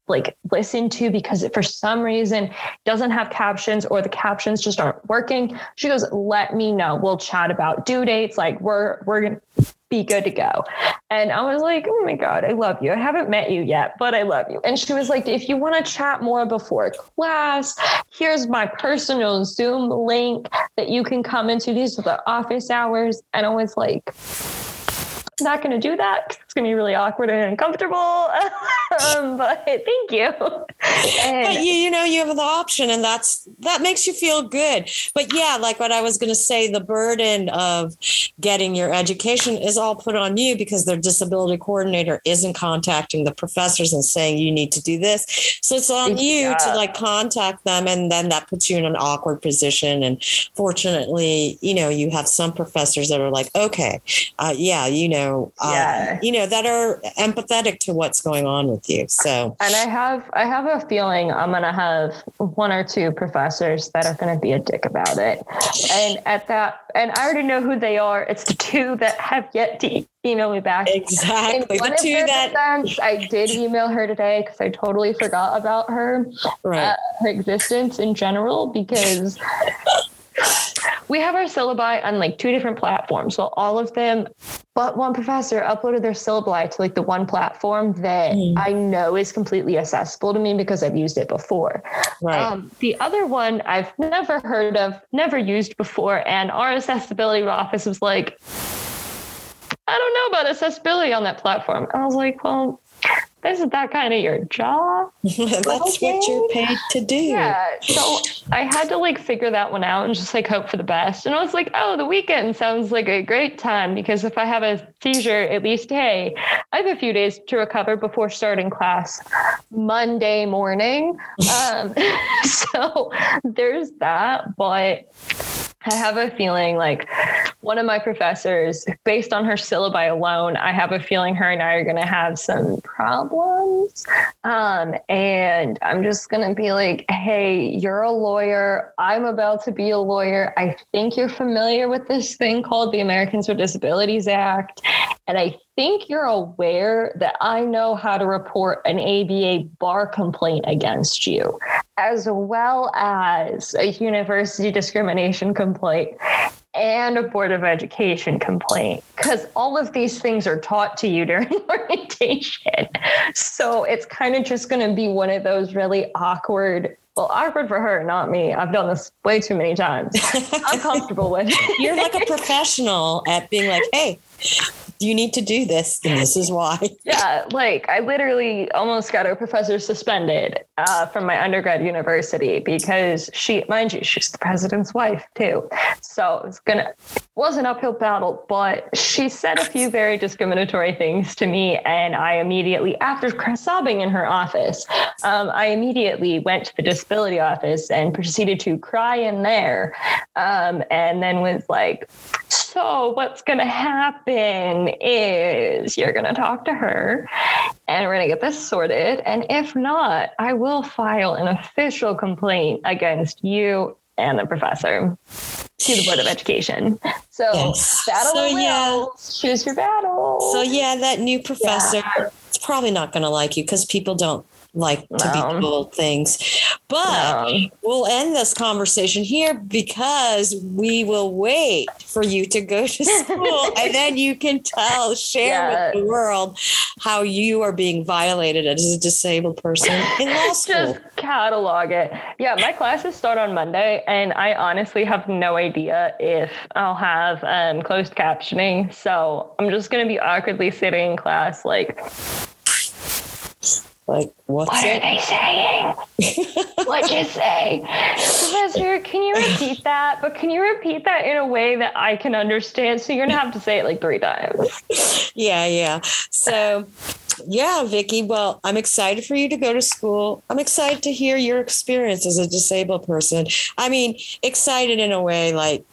like listen to because it, for some reason, doesn't have captions, or the captions just aren't working, she goes, let me know. We'll chat about due dates. Like we're gonna be good to go. And I was like, oh my God, I love you. I haven't met you yet, but I love you. And she was like, if you want to chat more before class, here's my personal Zoom link that you can come into. These are the office hours. And I was like, not going to do that. It's going to be really awkward and uncomfortable. But thank you. But you know, you have the option, and that makes you feel good. But yeah, like what I was going to say, the burden of getting your education is all put on you, because their disability coordinator isn't contacting the professors and saying you need to do this. So it's on you to like contact them, and then that puts you in an awkward position. And fortunately, you know, you have some professors that are like, okay, you know, you know, that are empathetic to what's going on with you. So, and I have a a feeling I'm going to have one or two professors that are going to be a dick about it. And I already know who they are. It's the two that have yet to email me back. Exactly. The two that I did email her today because I totally forgot about her, her existence in general, because we have our syllabi on like two different platforms. Well, all of them, but one professor uploaded their syllabi to like the one platform that I know is completely accessible to me because I've used it before. Right. The other one I've never heard of, never used before. And our accessibility office was like, I don't know about accessibility on that platform. And I was like, well, this is that kind of your job. That's what you're paid to do. Yeah. So I had to like figure that one out and just like hope for the best. And I was like, oh, the weekend sounds like a great time because if I have a seizure, at least, hey, I have a few days to recover before starting class Monday morning. So there's that, but I have a feeling like one of my professors, based on her syllabi alone, I have a feeling her and I are going to have some problems. And I'm just going to be like, hey, you're a lawyer. I'm about to be a lawyer. I think you're familiar with this thing called the Americans with Disabilities Act. And I think you're aware that I know how to report an ABA bar complaint against you, as well as a university discrimination complaint and a Board of Education complaint, because all of these things are taught to you during orientation. So it's kind of just going to be one of those really awkward, well, awkward for her, not me. I've done this way too many times. I'm comfortable with it. You're like a professional at being like, hey, you need to do this, and this is why. Yeah, like I literally almost got a professor suspended from my undergrad university because she, mind you, she's the president's wife too. So it was an uphill battle, but she said a few very discriminatory things to me. And I immediately, after sobbing in her office, I immediately went to the disability office and proceeded to cry in there. And then was like, so what's going to happen is you're going to talk to her and we're going to get this sorted. And if not, I will file an official complaint against you and the professor to the Board of Education. So yes. Choose your battle. So yeah, that new professor, it's probably not going to like you because people don't like to be told things. But we'll end this conversation here because we will wait for you to go to school and then you can share with the world how you are being violated as a disabled person in law school. Just catalog it. Yeah, my classes start on Monday and I honestly have no idea if I'll have closed captioning. So I'm just going to be awkwardly sitting in class like, what are they saying? What'd you say? Professor, can you repeat that? But can you repeat that in a way that I can understand? So you're going to have to say it like 3 times. Yeah. So, yeah, Vicky, well, I'm excited for you to go to school. I'm excited to hear your experience as a disabled person. I mean, excited in a way like,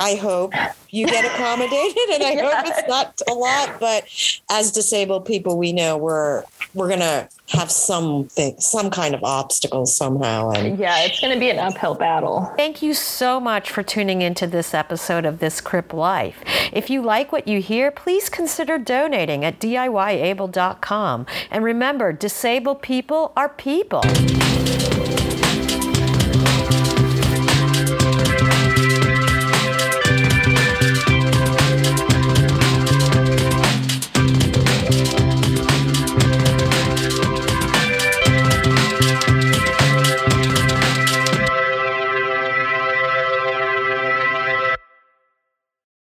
I hope you get accommodated and I hope it's not a lot, but as disabled people, we know we're going to have something, some kind of obstacle somehow. And yeah, it's going to be an uphill battle. Thank you so much for tuning into this episode of This Crip Life. If you like what you hear, please consider donating at DIYAble.com. And remember, disabled people are people.